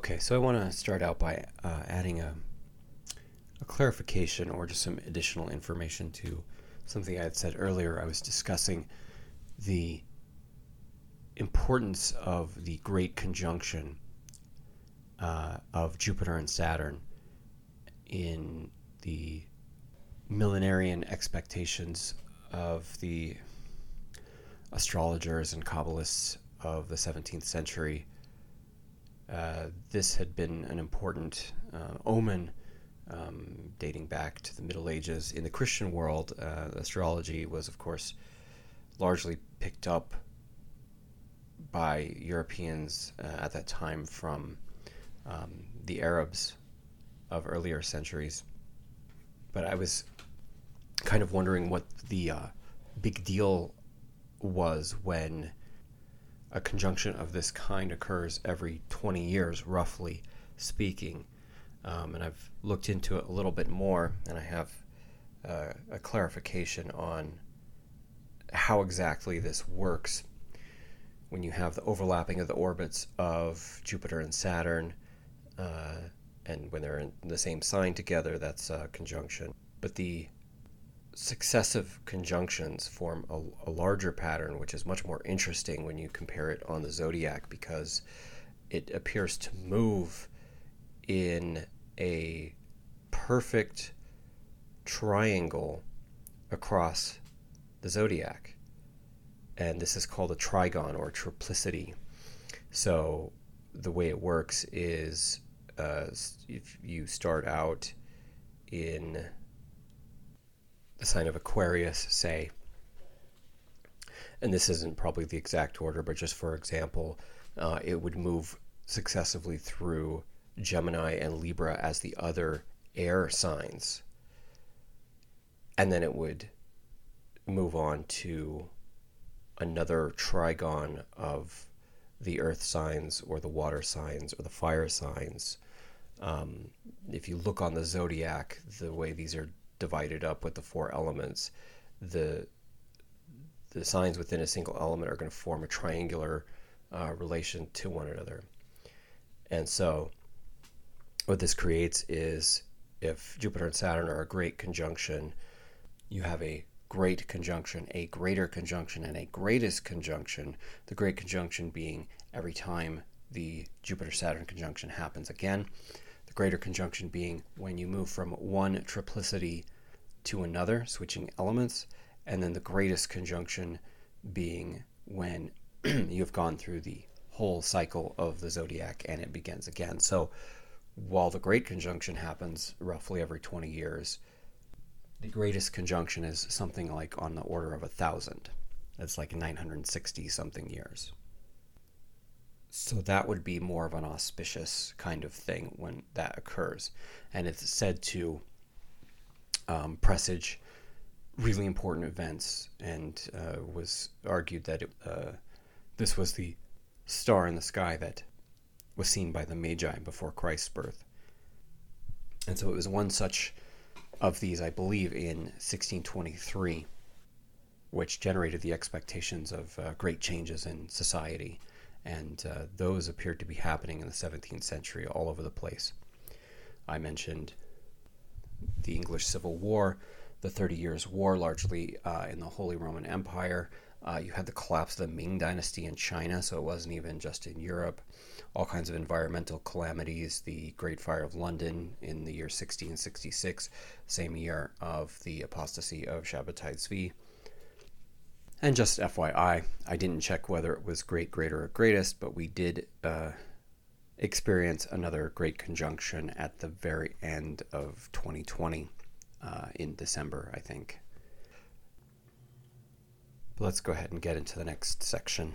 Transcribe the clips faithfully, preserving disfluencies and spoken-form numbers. Okay, so I want to start out by uh, adding a, a clarification or just some additional information to something I had said earlier. I was discussing the importance of the great conjunction uh, of Jupiter and Saturn in the millenarian expectations of the astrologers and Kabbalists of the seventeenth century. Uh, this had been an important uh, omen um, dating back to the Middle Ages. In the Christian world, uh, astrology was, of course, largely picked up by Europeans uh, at that time from um, the Arabs of earlier centuries. But I was kind of wondering what the uh, big deal was when a conjunction of this kind occurs every twenty years, roughly speaking. Um, and I've looked into it a little bit more, and I have uh, a clarification on how exactly this works. When you have the overlapping of the orbits of Jupiter and Saturn, uh, and when they're in the same sign together, that's a conjunction. But the successive conjunctions form a, a larger pattern, which is much more interesting when you compare it on the zodiac, because it appears to move in a perfect triangle across the zodiac. And this is called a trigon or triplicity. So the way it works is uh, if you start out in the sign of Aquarius, say, and this isn't probably the exact order, but just for example, uh, it would move successively through Gemini and Libra as the other air signs, and then it would move on to another trigon of the earth signs or the water signs or the fire signs. Um, if you look on the zodiac, the way these are divided up with the four elements, the the signs within a single element are going to form a triangular uh, relation to one another. And so what this creates is, if Jupiter and Saturn are a great conjunction, you have a great conjunction, a greater conjunction, and a greatest conjunction, the great conjunction being every time the Jupiter-Saturn conjunction happens again. The greater conjunction being when you move from one triplicity to another, switching elements, and then the greatest conjunction being when you've gone through the whole cycle of the zodiac and it begins again. So while the great conjunction happens roughly every twenty years, the greatest conjunction is something like on the order of a thousand. That's like nine hundred sixty something years. So that would be more of an auspicious kind of thing when that occurs. And it's said to um, presage really important events, and uh, was argued that it, uh, this was the star in the sky that was seen by the Magi before Christ's birth. And so it was one such of these, I believe, in sixteen twenty-three, which generated the expectations of uh, great changes in society. And uh, those appeared to be happening in the seventeenth century all over the place. I mentioned the English Civil War, the Thirty Years' War, largely uh, in the Holy Roman Empire. Uh, you had the collapse of the Ming Dynasty in China, so it wasn't even just in Europe. All kinds of environmental calamities, the Great Fire of London in the year sixteen sixty-six, same year of the apostasy of Shabbatai Zvi. And just F Y I, I didn't check whether it was great, greater, or greatest, but we did uh, experience another great conjunction at the very end of twenty twenty uh, in December, I think. But let's go ahead and get into the next section.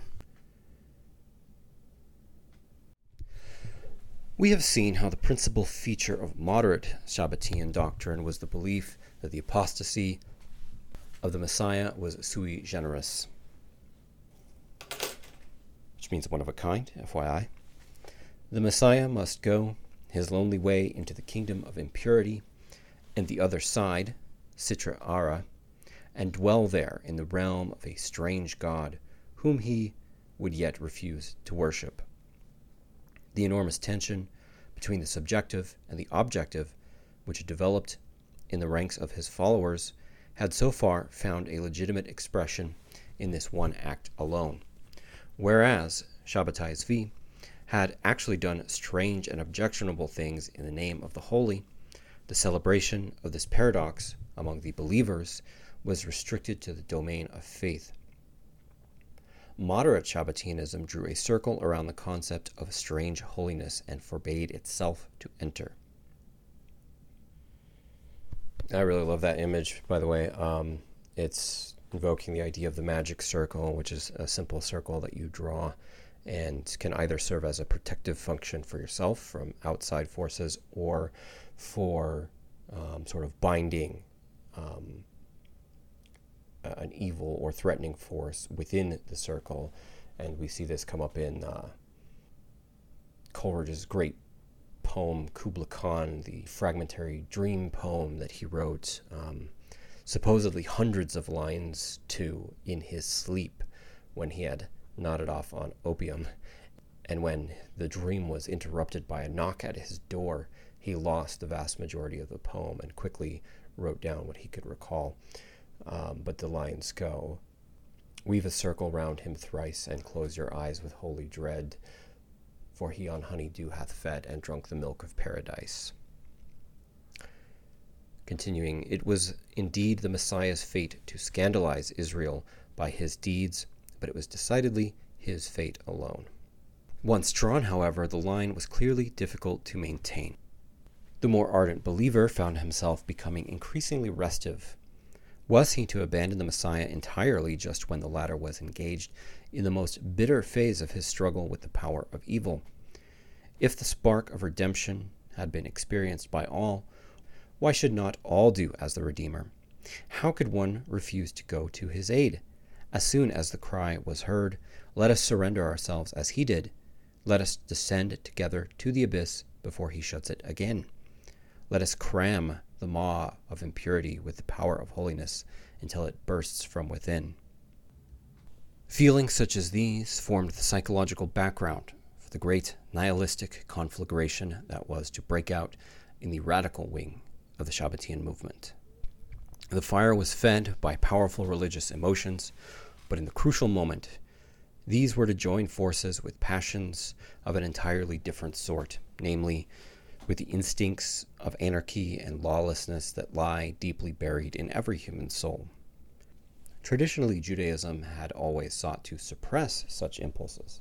We have seen how the principal feature of moderate Shabbatian doctrine was the belief that the apostasy of the Messiah was sui generis, which means one of a kind, F Y I. The Messiah must go his lonely way into the kingdom of impurity and the other side, Sitra Ara, and dwell there in the realm of a strange god whom he would yet refuse to worship. The enormous tension between the subjective and the objective, which developed in the ranks of his followers, had so far found a legitimate expression in this one act alone, whereas Shabbatai Zvi had actually done strange and objectionable things in the name of the holy. The celebration of this paradox among the believers was restricted to the domain of faith. Moderate Shabbatianism drew a circle around the concept of strange holiness and forbade itself to enter. I really love that image, by the way. Um, it's invoking the idea of the magic circle, which is a simple circle that you draw and can either serve as a protective function for yourself from outside forces or for um, sort of binding um, an evil or threatening force within the circle. And we see this come up in uh, Coleridge's great poem Kubla Khan, the fragmentary dream poem that he wrote um, supposedly hundreds of lines to in his sleep when he had nodded off on opium, and when the dream was interrupted by a knock at his door, he lost the vast majority of the poem and quickly wrote down what he could recall. Um, but the lines go, "Weave a circle round him thrice, and close your eyes with holy dread, for he on honey dew hath fed, and drunk the milk of paradise." Continuing, "It was indeed the Messiah's fate to scandalize Israel by his deeds, but it was decidedly his fate alone." Once drawn, however, the line was clearly difficult to maintain. The more ardent believer found himself becoming increasingly restive. Was he to abandon the Messiah entirely just when the latter was engaged in the most bitter phase of his struggle with the power of evil? If the spark of redemption had been experienced by all, why should not all do as the Redeemer? How could one refuse to go to his aid? As soon as the cry was heard, "Let us surrender ourselves as he did. Let us descend together to the abyss before he shuts it again. Let us cram the maw of impurity with the power of holiness until it bursts from within." Feelings such as these formed the psychological background for the great nihilistic conflagration that was to break out in the radical wing of the Shabbatian movement. The fire was fed by powerful religious emotions, but in the crucial moment, these were to join forces with passions of an entirely different sort, namely with the instincts of anarchy and lawlessness that lie deeply buried in every human soul. Traditionally, Judaism had always sought to suppress such impulses,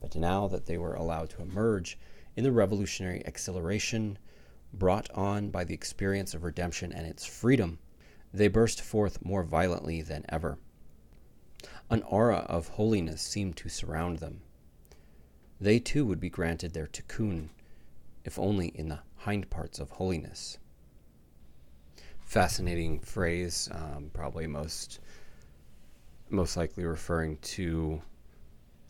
but now that they were allowed to emerge in the revolutionary exhilaration brought on by the experience of redemption and its freedom, they burst forth more violently than ever. An aura of holiness seemed to surround them. They too would be granted their tikkun, if only in the hind parts of holiness. Fascinating phrase, um, probably most most likely referring to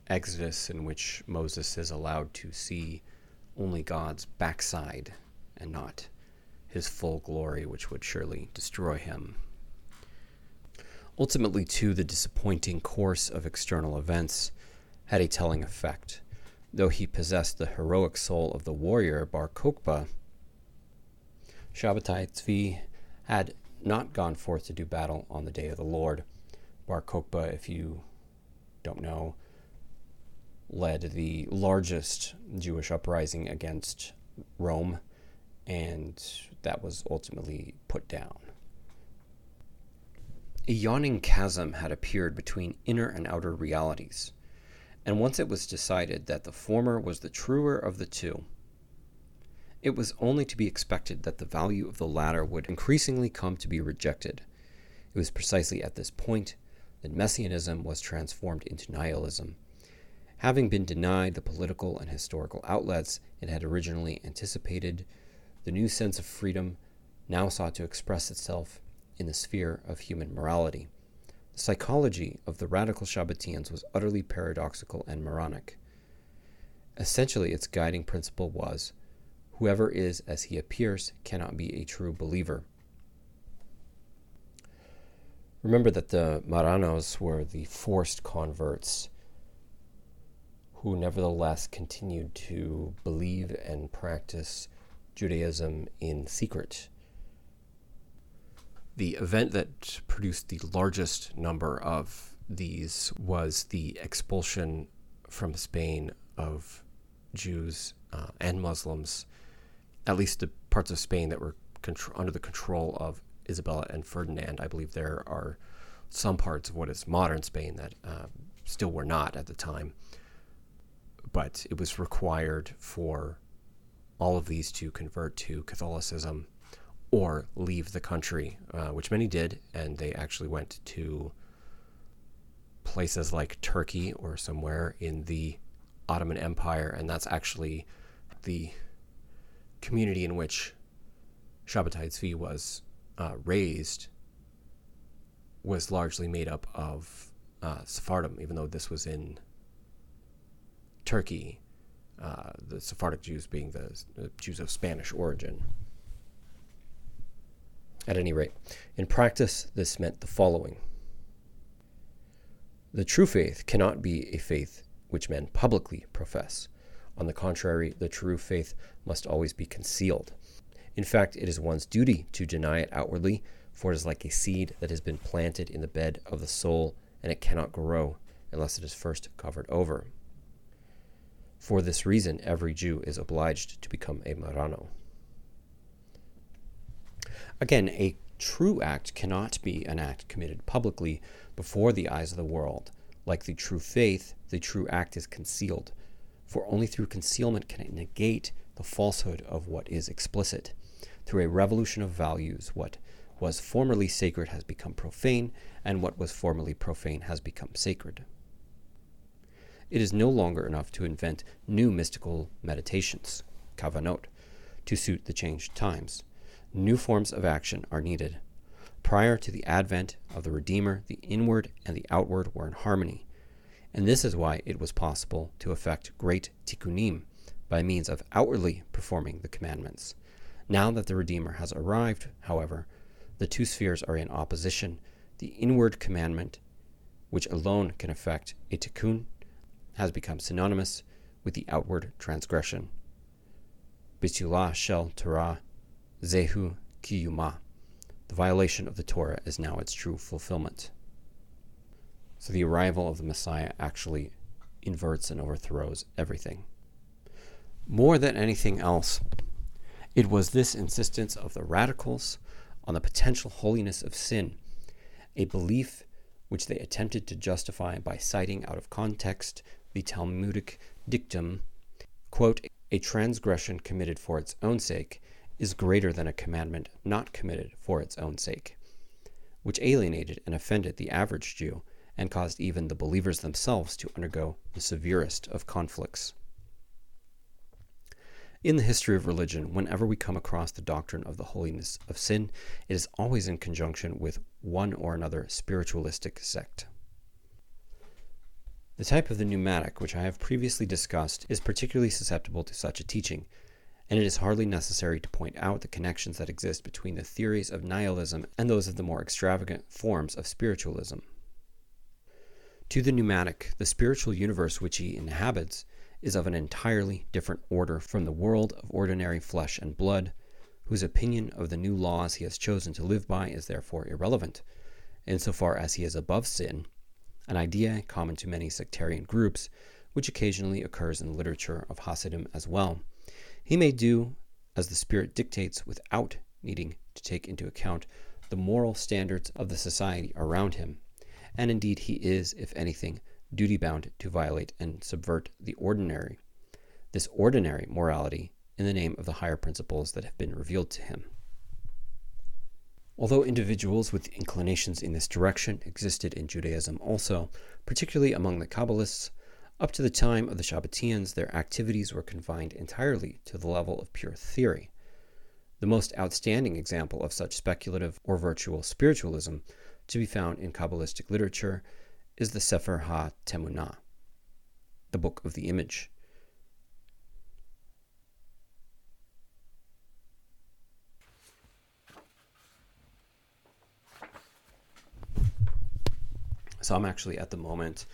Exodus, in which Moses is allowed to see only God's backside and not his full glory, which would surely destroy him. Ultimately, too, the disappointing course of external events had a telling effect. Though he possessed the heroic soul of the warrior Bar Kokhba, Shabbatai Zvi had not gone forth to do battle on the day of the Lord. Bar Kokhba, if you don't know, led the largest Jewish uprising against Rome, and that was ultimately put down. A yawning chasm had appeared between inner and outer realities, and once it was decided that the former was the truer of the two, it was only to be expected that the value of the latter would increasingly come to be rejected. It was precisely at this point that Messianism was transformed into nihilism. Having been denied the political and historical outlets it had originally anticipated, the new sense of freedom now sought to express itself in the sphere of human morality. The psychology of the radical Shabbatians was utterly paradoxical and moronic. Essentially, its guiding principle was, whoever is as he appears cannot be a true believer. Remember that the Maranos were the forced converts who nevertheless continued to believe and practice Judaism in secret. The event that produced the largest number of these was the expulsion from Spain of Jews uh, and Muslims, at least the parts of Spain that were contr- under the control of Isabella and Ferdinand. I believe there are some parts of what is modern Spain that uh, still were not at the time. But it was required for all of these to convert to Catholicism or leave the country, uh, which many did, and they actually went to places like Turkey or somewhere in the Ottoman Empire, and that's actually the community in which Shabbatai Zvi was uh, raised was largely made up of uh, Sephardim, even though this was in Turkey, uh, the Sephardic Jews being the, the Jews of Spanish origin. At any rate, in practice, this meant the following. The true faith cannot be a faith which men publicly profess. On the contrary, the true faith must always be concealed. In fact, it is one's duty to deny it outwardly, for it is like a seed that has been planted in the bed of the soul, and it cannot grow unless it is first covered over. For this reason, every Jew is obliged to become a Marano. Again, a true act cannot be an act committed publicly before the eyes of the world. Like the true faith, the true act is concealed, for only through concealment can it negate the falsehood of what is explicit. Through a revolution of values, what was formerly sacred has become profane, and what was formerly profane has become sacred. It is no longer enough to invent new mystical meditations, kavanot, to suit the changed times. New forms of action are needed. Prior to the advent of the Redeemer, the inward and the outward were in harmony, and this is why it was possible to effect great tikkunim by means of outwardly performing the commandments. Now that the Redeemer has arrived, however, the two spheres are in opposition. The inward commandment, which alone can effect a tikkun, has become synonymous with the outward transgression. Bitulah shel Torah Zehu Kiyuma. The violation of the Torah is now its true fulfillment. So the arrival of the Messiah actually inverts and overthrows everything. More than anything else, it was this insistence of the radicals on the potential holiness of sin, a belief which they attempted to justify by citing out of context the Talmudic dictum, quote, "A transgression committed for its own sake is greater than a commandment not committed for its own sake," which alienated and offended the average Jew and caused even the believers themselves to undergo the severest of conflicts. In the history of religion, whenever we come across the doctrine of the holiness of sin, it is always in conjunction with one or another spiritualistic sect. The type of the pneumatic, which I have previously discussed, is particularly susceptible to such a teaching, and it is hardly necessary to point out the connections that exist between the theories of nihilism and those of the more extravagant forms of spiritualism. To the pneumatic, the spiritual universe which he inhabits is of an entirely different order from the world of ordinary flesh and blood, whose opinion of the new laws he has chosen to live by is therefore irrelevant, insofar as he is above sin, an idea common to many sectarian groups, which occasionally occurs in the literature of Hasidim as well. He may do as the Spirit dictates without needing to take into account the moral standards of the society around him, and indeed he is, if anything, duty-bound to violate and subvert the ordinary, this ordinary morality, in the name of the higher principles that have been revealed to him. Although individuals with inclinations in this direction existed in Judaism also, particularly among the Kabbalists, up to the time of the Shabbatians, their activities were confined entirely to the level of pure theory. The most outstanding example of such speculative or virtual spiritualism to be found in Kabbalistic literature is the Sefer Ha Temunah, the Book of the Image. So I'm actually at the moment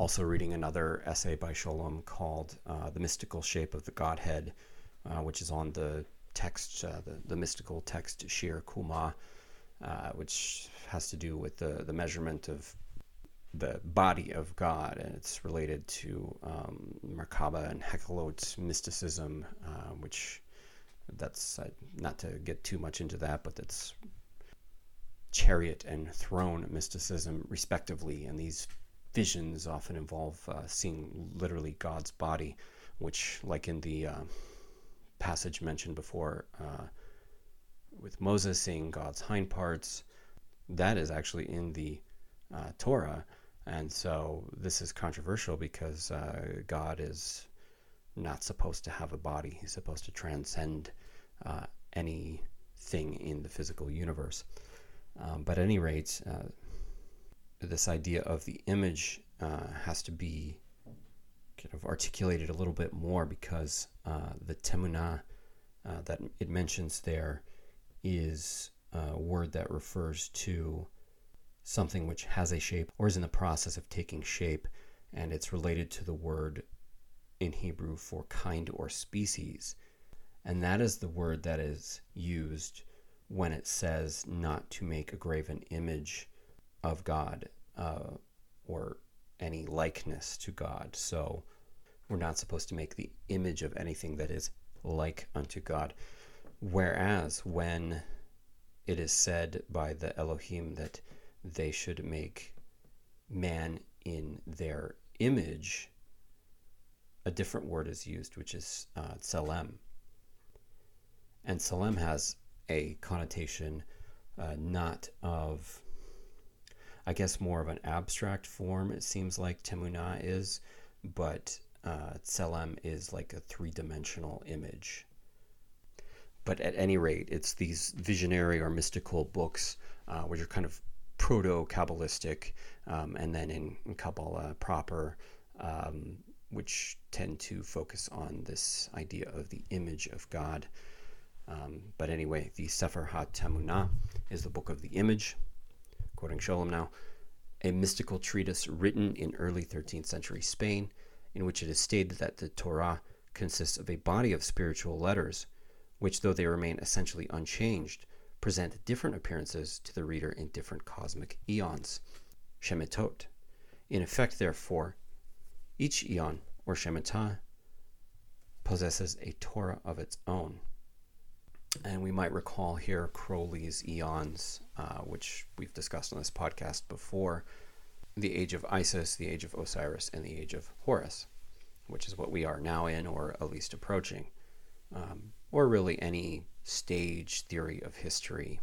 also reading another essay by Scholem called uh, The Mystical Shape of the Godhead, uh, which is on the text, uh, the, the mystical text Shir Kumah, uh, which has to do with the, the measurement of the body of God, and it's related to um, Merkabah and Hekhalot mysticism, uh, which that's, uh, not to get too much into that, but that's chariot and throne mysticism, respectively, and these visions often involve uh, seeing literally God's body, which, like in the uh, passage mentioned before, uh, with Moses seeing God's hind parts, that is actually in the uh, Torah. And so this is controversial because uh, God is not supposed to have a body. He's supposed to transcend uh, anything in the physical universe. Um, but at any rate, uh, this idea of the image uh, has to be kind of articulated a little bit more, because uh, the Temunah uh, that it mentions there is a word that refers to something which has a shape or is in the process of taking shape, and it's related to the word in Hebrew for kind or species. And that is the word that is used when it says not to make a graven image of God uh, or any likeness to God. So we're not supposed to make the image of anything that is like unto God. Whereas when it is said by the Elohim that they should make man in their image, a different word is used, which is uh, Tselem. And Tselem has a connotation uh, not of, I guess, more of an abstract form, it seems like Temunah is, but uh, Tselem is like a three-dimensional image. But at any rate, it's these visionary or mystical books, uh, which are kind of proto-Kabbalistic, um, and then in, in Kabbalah proper, um, which tend to focus on this idea of the image of God. Um, but anyway, the Sefer Ha Temunah is the book of the image, quoting Scholem now, a mystical treatise written in early thirteenth century Spain, in which it is stated that the Torah consists of a body of spiritual letters, which, though they remain essentially unchanged, present different appearances to the reader in different cosmic eons, Shemitot. In effect, therefore, each eon, or Shemitah, possesses a Torah of its own. And we might recall here Crowley's eons, uh, which we've discussed on this podcast before, the age of Isis, the age of Osiris, and the age of Horus, which is what we are now in, or at least approaching, um, or really any stage theory of history.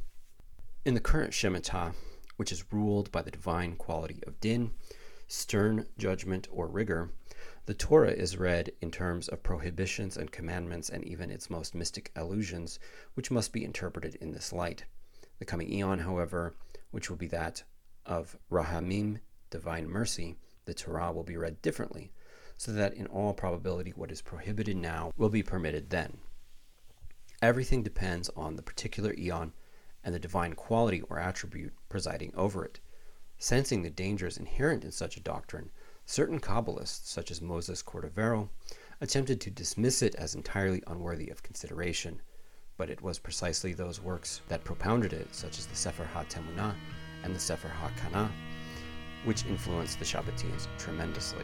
In the current Shemitah, which is ruled by the divine quality of Din, stern judgment or rigor, the Torah is read in terms of prohibitions and commandments, and even its most mystic allusions, which must be interpreted in this light. The coming eon, however, which will be that of Rahamim, divine mercy, the Torah will be read differently, so that in all probability what is prohibited now will be permitted then. Everything depends on the particular eon and the divine quality or attribute presiding over it. Sensing the dangers inherent in such a doctrine, certain Kabbalists, such as Moses Cordovero, attempted to dismiss it as entirely unworthy of consideration, but it was precisely those works that propounded it, such as the Sefer Ha Temunah and the Sefer Ha Kana, which influenced the Shabbatians tremendously.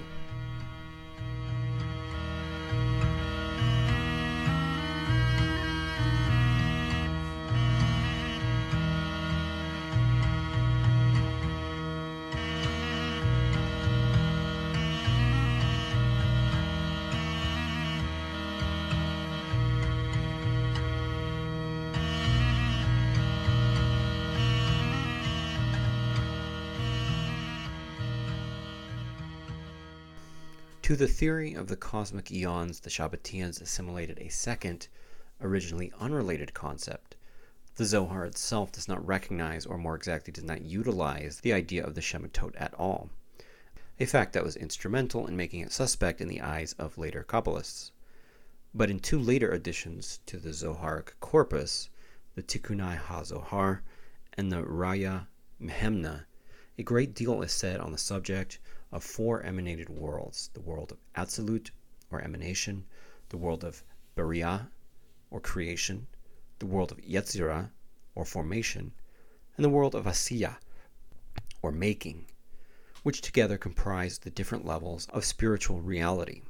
To the theory of the cosmic eons, the Shabbatians assimilated a second, originally unrelated concept. The Zohar itself does not recognize, or more exactly does not utilize, the idea of the Shemitot at all, a fact that was instrumental in making it suspect in the eyes of later Kabbalists. But in two later additions to the Zoharic corpus, the Tikkunei HaZohar and the Raya Mehemna, a great deal is said on the subject, of four emanated worlds: the world of Atzilut, or emanation, the world of Beriah, or creation, the world of Yetzirah, or formation, and the world of Asiyah, or making, which together comprise the different levels of spiritual reality.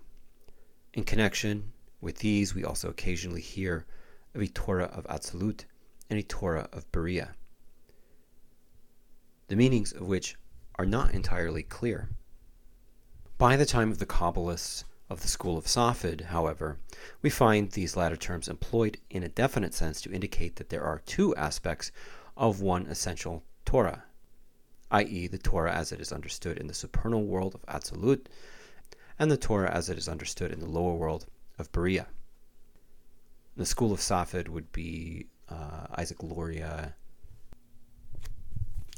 In connection with these, we also occasionally hear of a Torah of Atzilut and a Torah of Beriah, the meanings of which are not entirely clear. By the time of the Kabbalists of the School of Safed, however, we find these latter terms employed in a definite sense to indicate that there are two aspects of one essential Torah, that is the Torah as it is understood in the supernal world of Atzilut, and the Torah as it is understood in the lower world of Beriah. The School of Safed would be uh, Isaac Luria,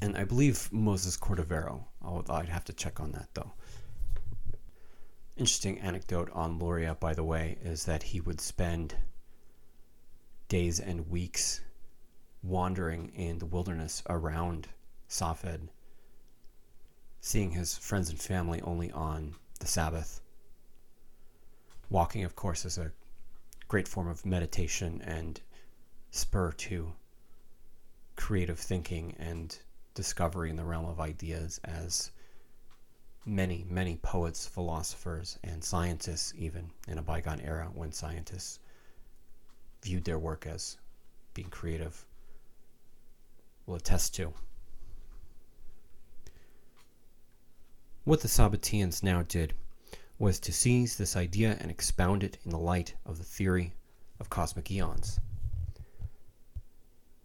and I believe Moses Cordovero. I'll, I'd have to check on that, though. Interesting anecdote on Luria, by the way, is that he would spend days and weeks wandering in the wilderness around Safed, seeing his friends and family only on the Sabbath. Walking, of course, is a great form of meditation and spur to creative thinking and discovery in the realm of ideas, as many, many poets, philosophers, and scientists, even in a bygone era when scientists viewed their work as being creative, will attest to. What the Shabbatians now did was to seize this idea and expound it in the light of the theory of cosmic eons.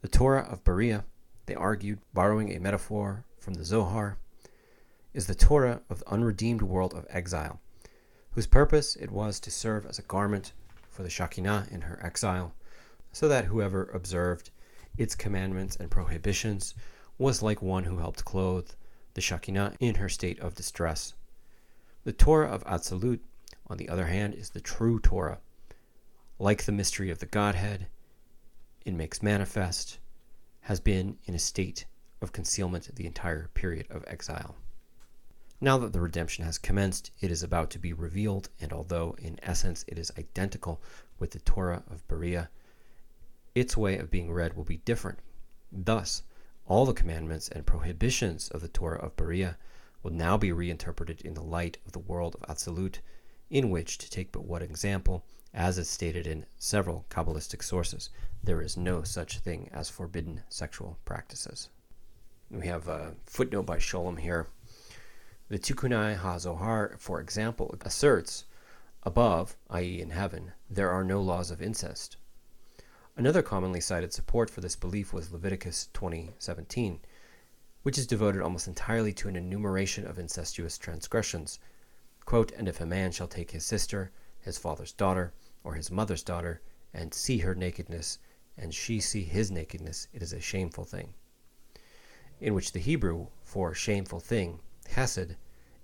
The Torah of Beriah, they argued, borrowing a metaphor from the Zohar, is the Torah of the unredeemed world of exile, whose purpose it was to serve as a garment for the Shekhinah in her exile, so that whoever observed its commandments and prohibitions was like one who helped clothe the Shekinah in her state of distress. The Torah of Atzilut, on the other hand, is the true Torah. Like the mystery of the Godhead, it makes manifest, has been in a state of concealment the entire period of exile. Now that the redemption has commenced, it is about to be revealed, and although in essence it is identical with the Torah of Beriah, its way of being read will be different. Thus, all the commandments and prohibitions of the Torah of Beriah will now be reinterpreted in the light of the world of Atzilut, in which, to take but one example, as is stated in several Kabbalistic sources, there is no such thing as forbidden sexual practices. We have a footnote by Scholem here. The Tikkunei HaZohar, for example, asserts, above, that is in heaven, there are no laws of incest. Another commonly cited support for this belief was Leviticus twenty seventeen, which is devoted almost entirely to an enumeration of incestuous transgressions. Quote, "And if a man shall take his sister, his father's daughter, or his mother's daughter, and see her nakedness, and she see his nakedness, it is a shameful thing." In which the Hebrew for shameful thing, chesed,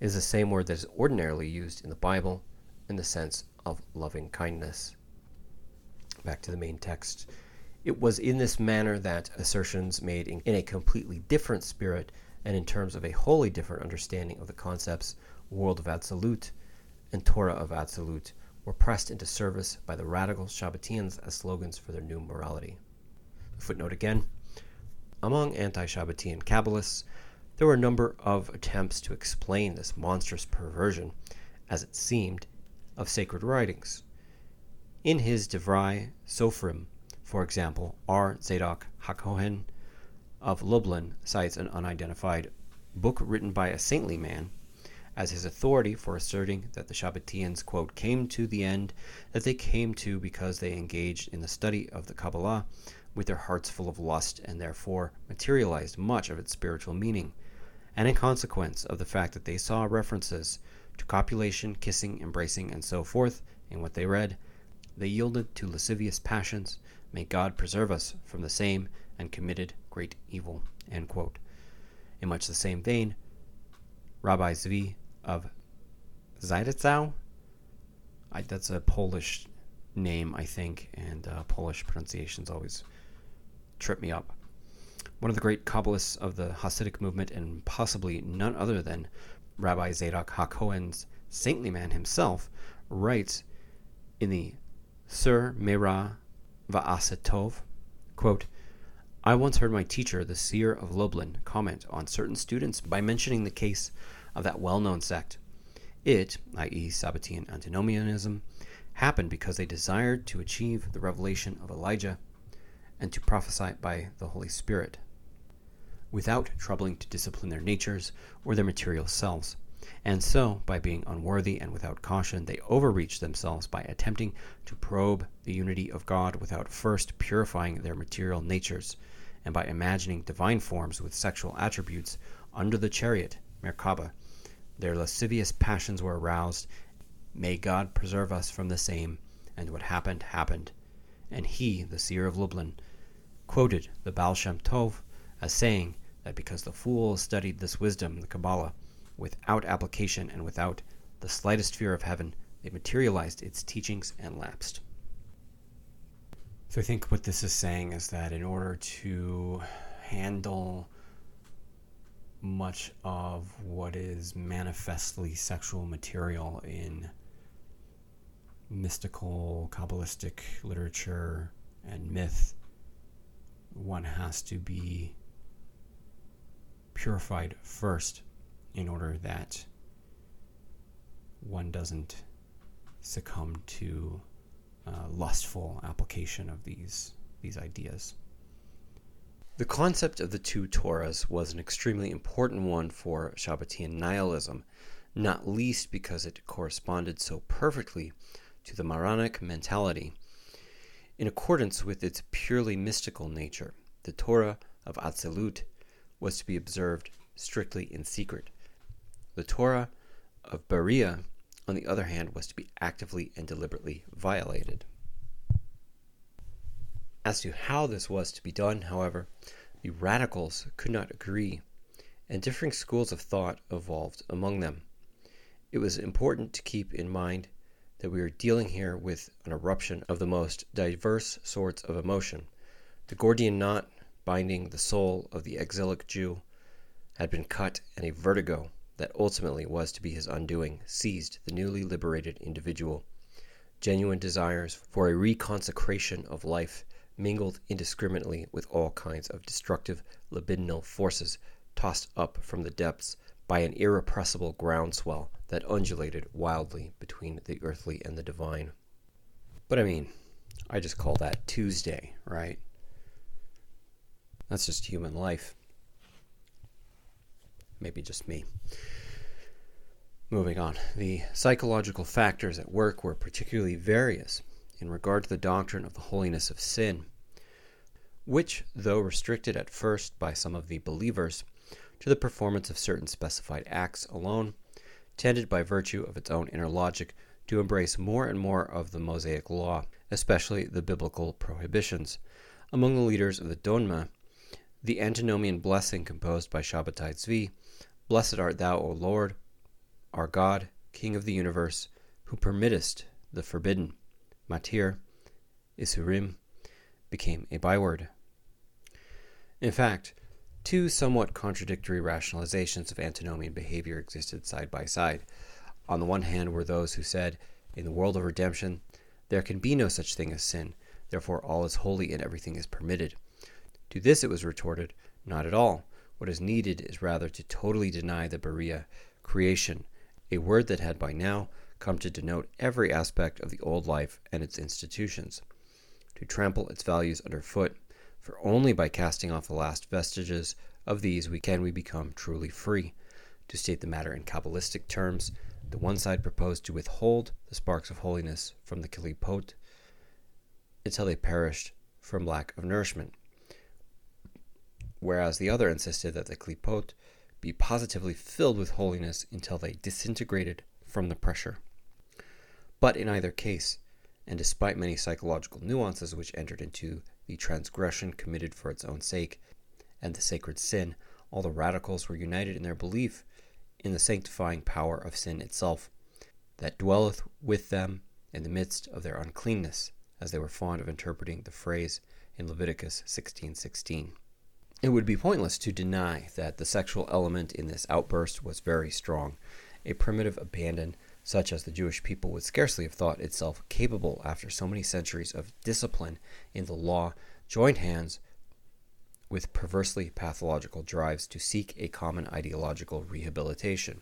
is the same word that is ordinarily used in the Bible in the sense of loving kindness. Back to the main text. It was in this manner that assertions made in, in a completely different spirit and in terms of a wholly different understanding of the concepts world of Atzilut and Torah of Atzilut were pressed into service by the radical Shabbatians as slogans for their new morality. Footnote again. Among anti-Shabbatian Kabbalists, there were a number of attempts to explain this monstrous perversion, as it seemed, of sacred writings. In his Divrei Sofrim, for example, R. Zadok HaKohen of Lublin cites an unidentified book written by a saintly man as his authority for asserting that the Shabbatians, quote, "came to the end that they came to because they engaged in the study of the Kabbalah with their hearts full of lust and therefore materialized much of its spiritual meaning, and in consequence of the fact that they saw references to copulation, kissing, embracing, and so forth in what they read, they yielded to lascivious passions. May God preserve us from the same, and committed great evil." End quote. In much the same vein, Rabbi Zvi of Zajdow, that's a Polish name, I think, and uh, Polish pronunciations always trip me up. One of the great Kabbalists of the Hasidic movement, and possibly none other than Rabbi Zadok HaKohen's saintly man himself, writes in the Sur Meirah Va'aseh Tov, quote, I once heard my teacher, the seer of Lublin, comment on certain students by mentioning the case of that well-known sect. It, that is. Shabbatian antinomianism, happened because they desired to achieve the revelation of Elijah and to prophesy by the Holy Spirit, without troubling to discipline their natures or their material selves. And so, by being unworthy and without caution, they overreached themselves by attempting to probe the unity of God without first purifying their material natures, and by imagining divine forms with sexual attributes under the chariot, Merkabah. Their lascivious passions were aroused. May God preserve us from the same, and what happened, happened. And he, the seer of Lublin, quoted the Baal Shem Tov as saying that because the fools studied this wisdom, the Kabbalah, without application and without the slightest fear of heaven, they materialized its teachings and lapsed. So I think what this is saying is that in order to handle much of what is manifestly sexual material in mystical, Kabbalistic literature and myth, one has to be purified first in order that one doesn't succumb to uh, lustful application of these these ideas. The concept of the two Torahs was an extremely important one for Shabbatian nihilism, not least because it corresponded so perfectly to the Maronic mentality. In accordance with its purely mystical nature, the Torah of Atzilut was to be observed strictly in secret. The Torah of Beriah, on the other hand, was to be actively and deliberately violated. As to how this was to be done, however, the radicals could not agree, and differing schools of thought evolved among them. It was important to keep in mind that we are dealing here with an eruption of the most diverse sorts of emotion. The Gordian knot binding the soul of the exilic Jew had been cut, and a vertigo that ultimately was to be his undoing seized the newly liberated individual. Genuine desires for a reconsecration of life mingled indiscriminately with all kinds of destructive libidinal forces tossed up from the depths by an irrepressible groundswell that undulated wildly between the earthly and the divine. But I mean, I just call that Tuesday, right? That's just human life. Maybe just me. Moving on. The psychological factors at work were particularly various in regard to the doctrine of the holiness of sin, which, though restricted at first by some of the believers to the performance of certain specified acts alone, tended by virtue of its own inner logic to embrace more and more of the Mosaic law, especially the biblical prohibitions. Among the leaders of the Donma, the antinomian blessing composed by Shabbatai Zvi, Blessed art thou, O Lord, our God, King of the universe, who permittest the forbidden, Matir, Isurim, became a byword. In fact, two somewhat contradictory rationalizations of antinomian behavior existed side by side. On the one hand were those who said, in the world of redemption, there can be no such thing as sin, therefore all is holy and everything is permitted. To this it was retorted, not at all. What is needed is rather to totally deny the Beriah creation, a word that had by now come to denote every aspect of the old life and its institutions, to trample its values underfoot, for only by casting off the last vestiges of these we can we become truly free. To state the matter in Kabbalistic terms, the one side proposed to withhold the sparks of holiness from the Kelippot until they perished from lack of nourishment, whereas the other insisted that the Kelippot be positively filled with holiness until they disintegrated from the pressure. But in either case, and despite many psychological nuances which entered into the transgression committed for its own sake, and the sacred sin, all the radicals were united in their belief in the sanctifying power of sin itself, that dwelleth with them in the midst of their uncleanness, as they were fond of interpreting the phrase in Leviticus sixteen sixteen. It would be pointless to deny that the sexual element in this outburst was very strong, a primitive abandon such as the Jewish people would scarcely have thought itself capable after so many centuries of discipline in the law, joined hands with perversely pathological drives to seek a common ideological rehabilitation.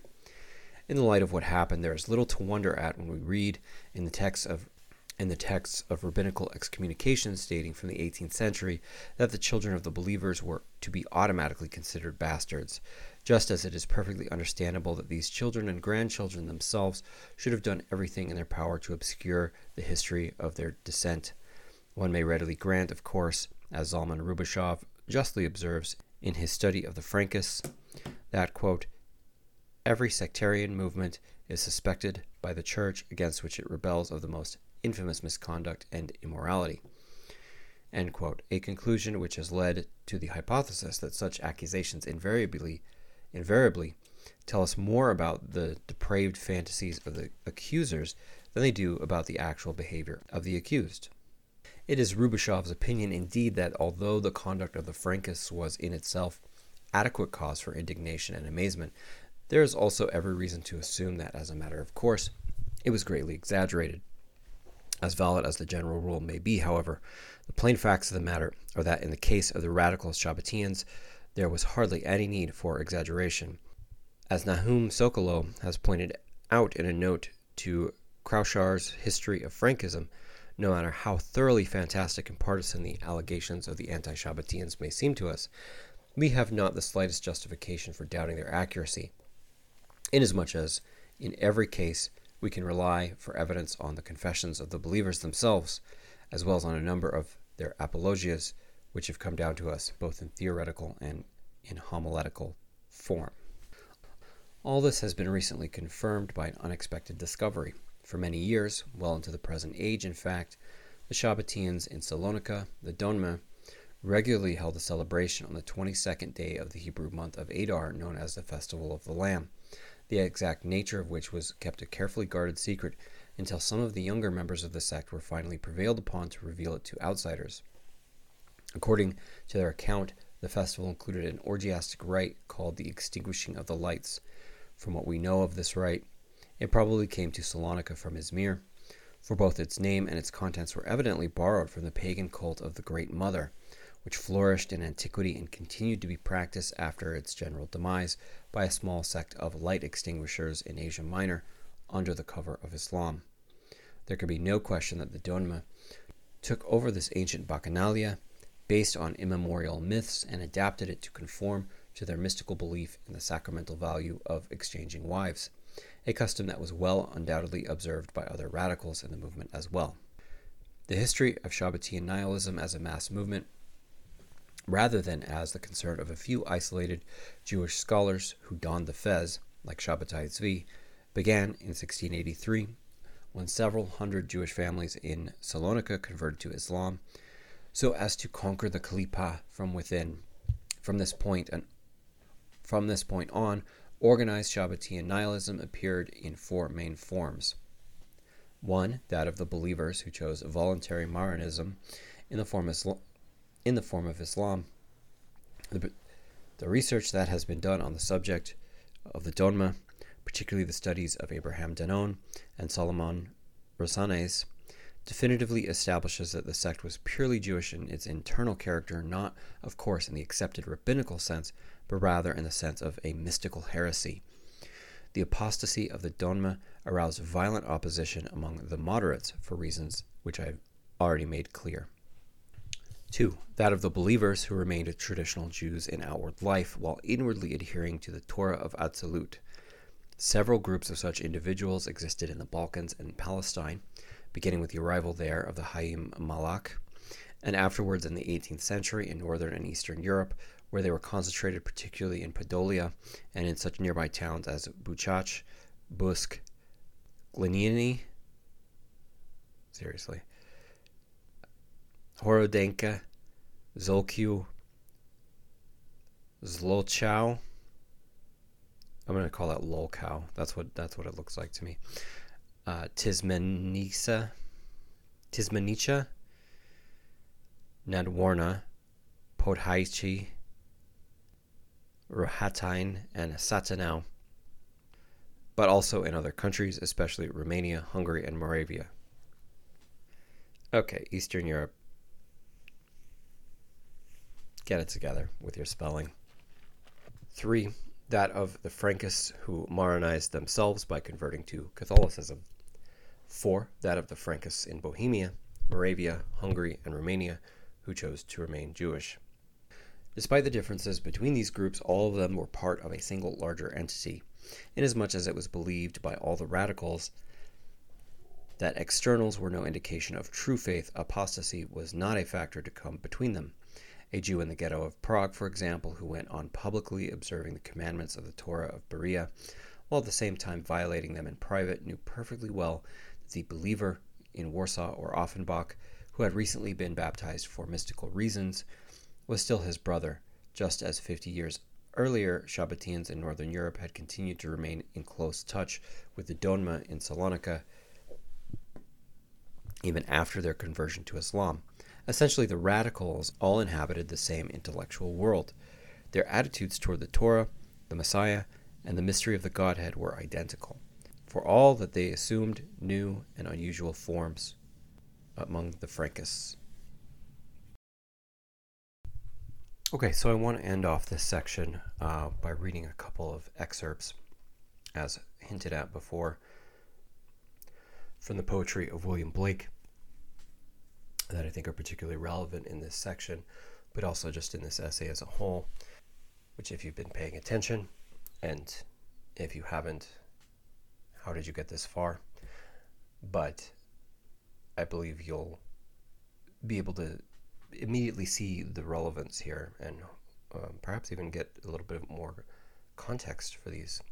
In the light of what happened, there is little to wonder at when we read in the text of in the texts of rabbinical excommunications dating from the eighteenth century that the children of the believers were to be automatically considered bastards, just as it is perfectly understandable that these children and grandchildren themselves should have done everything in their power to obscure the history of their descent. One may readily grant, of course, as Zalman Rubashov justly observes in his study of the Frankists, that, quote, every sectarian movement is suspected by the church against which it rebels of the most infamous misconduct and immorality, end quote, a conclusion which has led to the hypothesis that such accusations invariably invariably tell us more about the depraved fantasies of the accusers than they do about the actual behavior of the accused. It is Rubashov's opinion indeed that although the conduct of the Frankists was in itself adequate cause for indignation and amazement, there is also every reason to assume that, as a matter of course, it was greatly exaggerated. As valid as the general rule may be, however, the plain facts of the matter are that in the case of the radical Shabbatians, there was hardly any need for exaggeration. As Nahum Sokolow has pointed out in a note to Kraushar's History of Frankism, no matter how thoroughly fantastic and partisan the allegations of the anti-Shabbatians may seem to us, we have not the slightest justification for doubting their accuracy, inasmuch as, in every case, we can rely for evidence on the confessions of the believers themselves, as well as on a number of their apologias, which have come down to us both in theoretical and in homiletical form. All this has been recently confirmed by an unexpected discovery. For many years, well into the present age in fact, the Shabbatians in Salonica, the Donma, regularly held a celebration on the twenty-second day of the Hebrew month of Adar, known as the Festival of the Lamb, the exact nature of which was kept a carefully guarded secret until some of the younger members of the sect were finally prevailed upon to reveal it to outsiders. According to their account, the festival included an orgiastic rite called the Extinguishing of the Lights. From what we know of this rite, it probably came to Salonica from Izmir, for both its name and its contents were evidently borrowed from the pagan cult of the Great Mother, which flourished in antiquity and continued to be practiced after its general demise by a small sect of light extinguishers in Asia Minor under the cover of Islam. There can be no question that the Donma took over this ancient bacchanalia based on immemorial myths and adapted it to conform to their mystical belief in the sacramental value of exchanging wives, a custom that was well undoubtedly observed by other radicals in the movement as well. The history of Shabbatian nihilism as a mass movement, rather than as the concern of a few isolated Jewish scholars who donned the fez, like Shabbatai Zvi, began in sixteen eighty-three, when several hundred Jewish families in Salonica converted to Islam, so as to conquer the Kelippot from within. From this point and from this point on, organized Shabbatian nihilism appeared in four main forms. One, that of the believers who chose voluntary Maranism in the form of Islam. In the form of Islam. The, the research that has been done on the subject of the Donma, particularly the studies of Abraham Danon and Solomon Rosanes, definitively establishes that the sect was purely Jewish in its internal character, not, of course, in the accepted rabbinical sense, but rather in the sense of a mystical heresy. The apostasy of the Donma aroused violent opposition among the moderates for reasons which I've already made clear. Two, that of the believers who remained traditional Jews in outward life while inwardly adhering to the Torah of Atzilut. Several groups of such individuals existed in the Balkans and Palestine, beginning with the arrival there of the Chaim Malach, and afterwards in the eighteenth century in northern and eastern Europe, where they were concentrated particularly in Podolia and in such nearby towns as Buchach, Busk, Gliniani, seriously, Horodenka, Zolkiu, Zlochow. I'm going to call that Lolkow. That's what that's what it looks like to me. Uh, Tismanisa, Tismanica, Nadwarna, Podhaichi, Rohatyn, and Satanau, but also in other countries, especially Romania, Hungary, and Moravia. Okay, Eastern Europe. Get it together with your spelling. Three, that of the Frankists, who Maronized themselves by converting to Catholicism. Four, that of the Frankists in Bohemia, Moravia, Hungary, and Romania, who chose to remain Jewish. Despite the differences between these groups, all of them were part of a single larger entity, inasmuch as it was believed by all the radicals that externals were no indication of true faith. Apostasy was not a factor to come between them. A Jew in the ghetto of Prague, for example, who went on publicly observing the commandments of the Torah of Beriah, while at the same time violating them in private, knew perfectly well that the believer in Warsaw or Offenbach, who had recently been baptized for mystical reasons, was still his brother, just as fifty years earlier Shabbatians in Northern Europe had continued to remain in close touch with the Donma in Salonica even after their conversion to Islam. Essentially, the radicals all inhabited the same intellectual world. Their attitudes toward the Torah, the Messiah, and the mystery of the Godhead were identical, for all that they assumed new and unusual forms among the Frankists. Okay, so I want to end off this section uh, by reading a couple of excerpts, as hinted at before, from the poetry of William Blake that I think are particularly relevant in this section, but also just in this essay as a whole, which, if you've been paying attention, and if you haven't, how did you get this far? But I believe you'll be able to immediately see the relevance here, and um, perhaps even get a little bit more context for these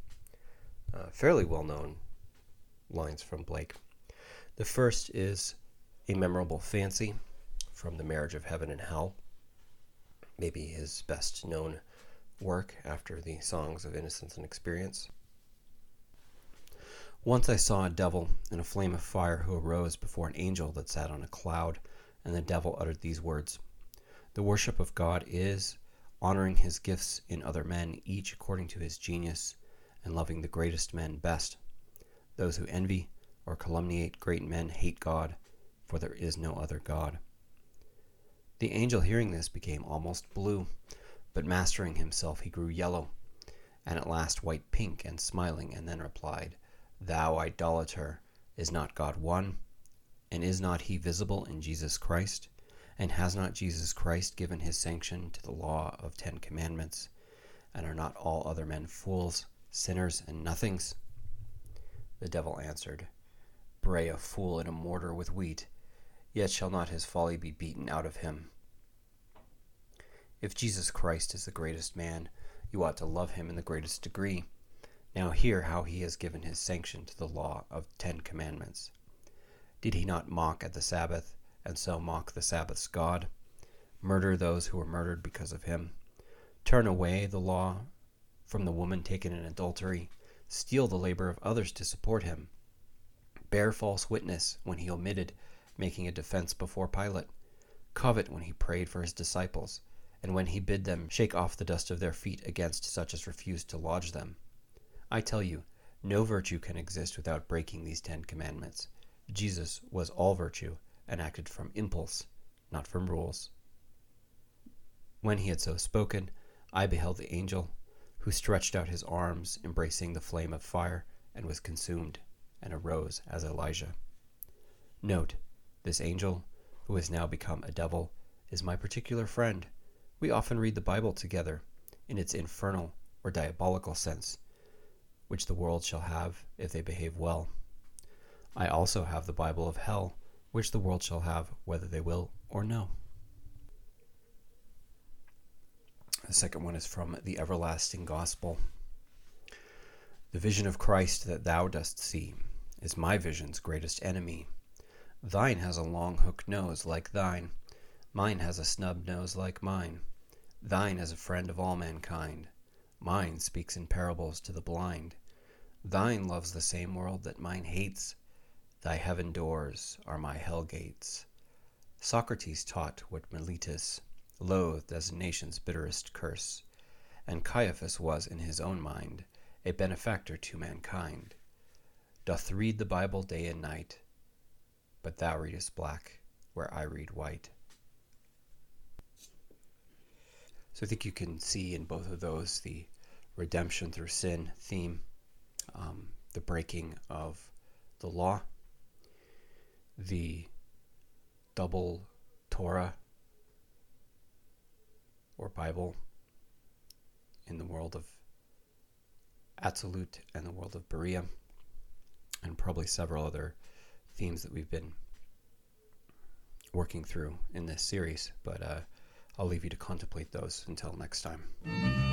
uh, fairly well-known lines from Blake. The first is a memorable fancy from The Marriage of Heaven and Hell, maybe his best known work after the Songs of Innocence and Experience. Once I saw a devil in a flame of fire who arose before an angel that sat on a cloud, and the devil uttered these words: "The worship of God is honoring his gifts in other men, each according to his genius, and loving the greatest men best. Those who envy or calumniate great men hate God, for there is no other God." The angel, hearing this, became almost blue, but mastering himself, he grew yellow, and at last white pink and smiling, and then replied, "Thou idolater, is not God one? And is not he visible in Jesus Christ? And has not Jesus Christ given his sanction to the law of Ten Commandments? And are not all other men fools, sinners, and nothings?" The devil answered, "Bray a fool in a mortar with wheat, yet shall not his folly be beaten out of him." If Jesus Christ is the greatest man, you ought to love him in the greatest degree. Now hear how he has given his sanction to the law of Ten Commandments. Did he not mock at the Sabbath, and so mock the Sabbath's God? Murder those who were murdered because of him. Turn away the law from the woman taken in adultery. Steal the labor of others to support him. Bear false witness when he omitted making a defense before Pilate. Covet when he prayed for his disciples, and when he bid them shake off the dust of their feet against such as refused to lodge them. I tell you, no virtue can exist without breaking these Ten Commandments. Jesus was all virtue, and acted from impulse, not from rules. When he had so spoken, I beheld the angel, who stretched out his arms, embracing the flame of fire, and was consumed, and arose as Elijah. Note, this angel, who has now become a devil, is my particular friend. We often read the Bible together, in its infernal or diabolical sense, which the world shall have if they behave well. I also have the Bible of hell, which the world shall have whether they will or no. The second one is from the Everlasting Gospel. The vision of Christ that thou dost see is my vision's greatest enemy. Thine has a long hook nose like thine. Mine has a snub nose like mine. Thine is a friend of all mankind. Mine speaks in parables to the blind. Thine loves the same world that mine hates. Thy heaven doors are my hell gates. Socrates taught what Meletus loathed as a nation's bitterest curse, and Caiaphas was, in his own mind, a benefactor to mankind. Doth read the Bible day and night, but thou readest black where I read white. So I think you can see in both of those the redemption through sin theme, um, the breaking of the law, the double Torah or Bible in the world of Atzilut and the world of Beriah, and probably several other themes that we've been working through in this series, but uh, I'll leave you to contemplate those until next time.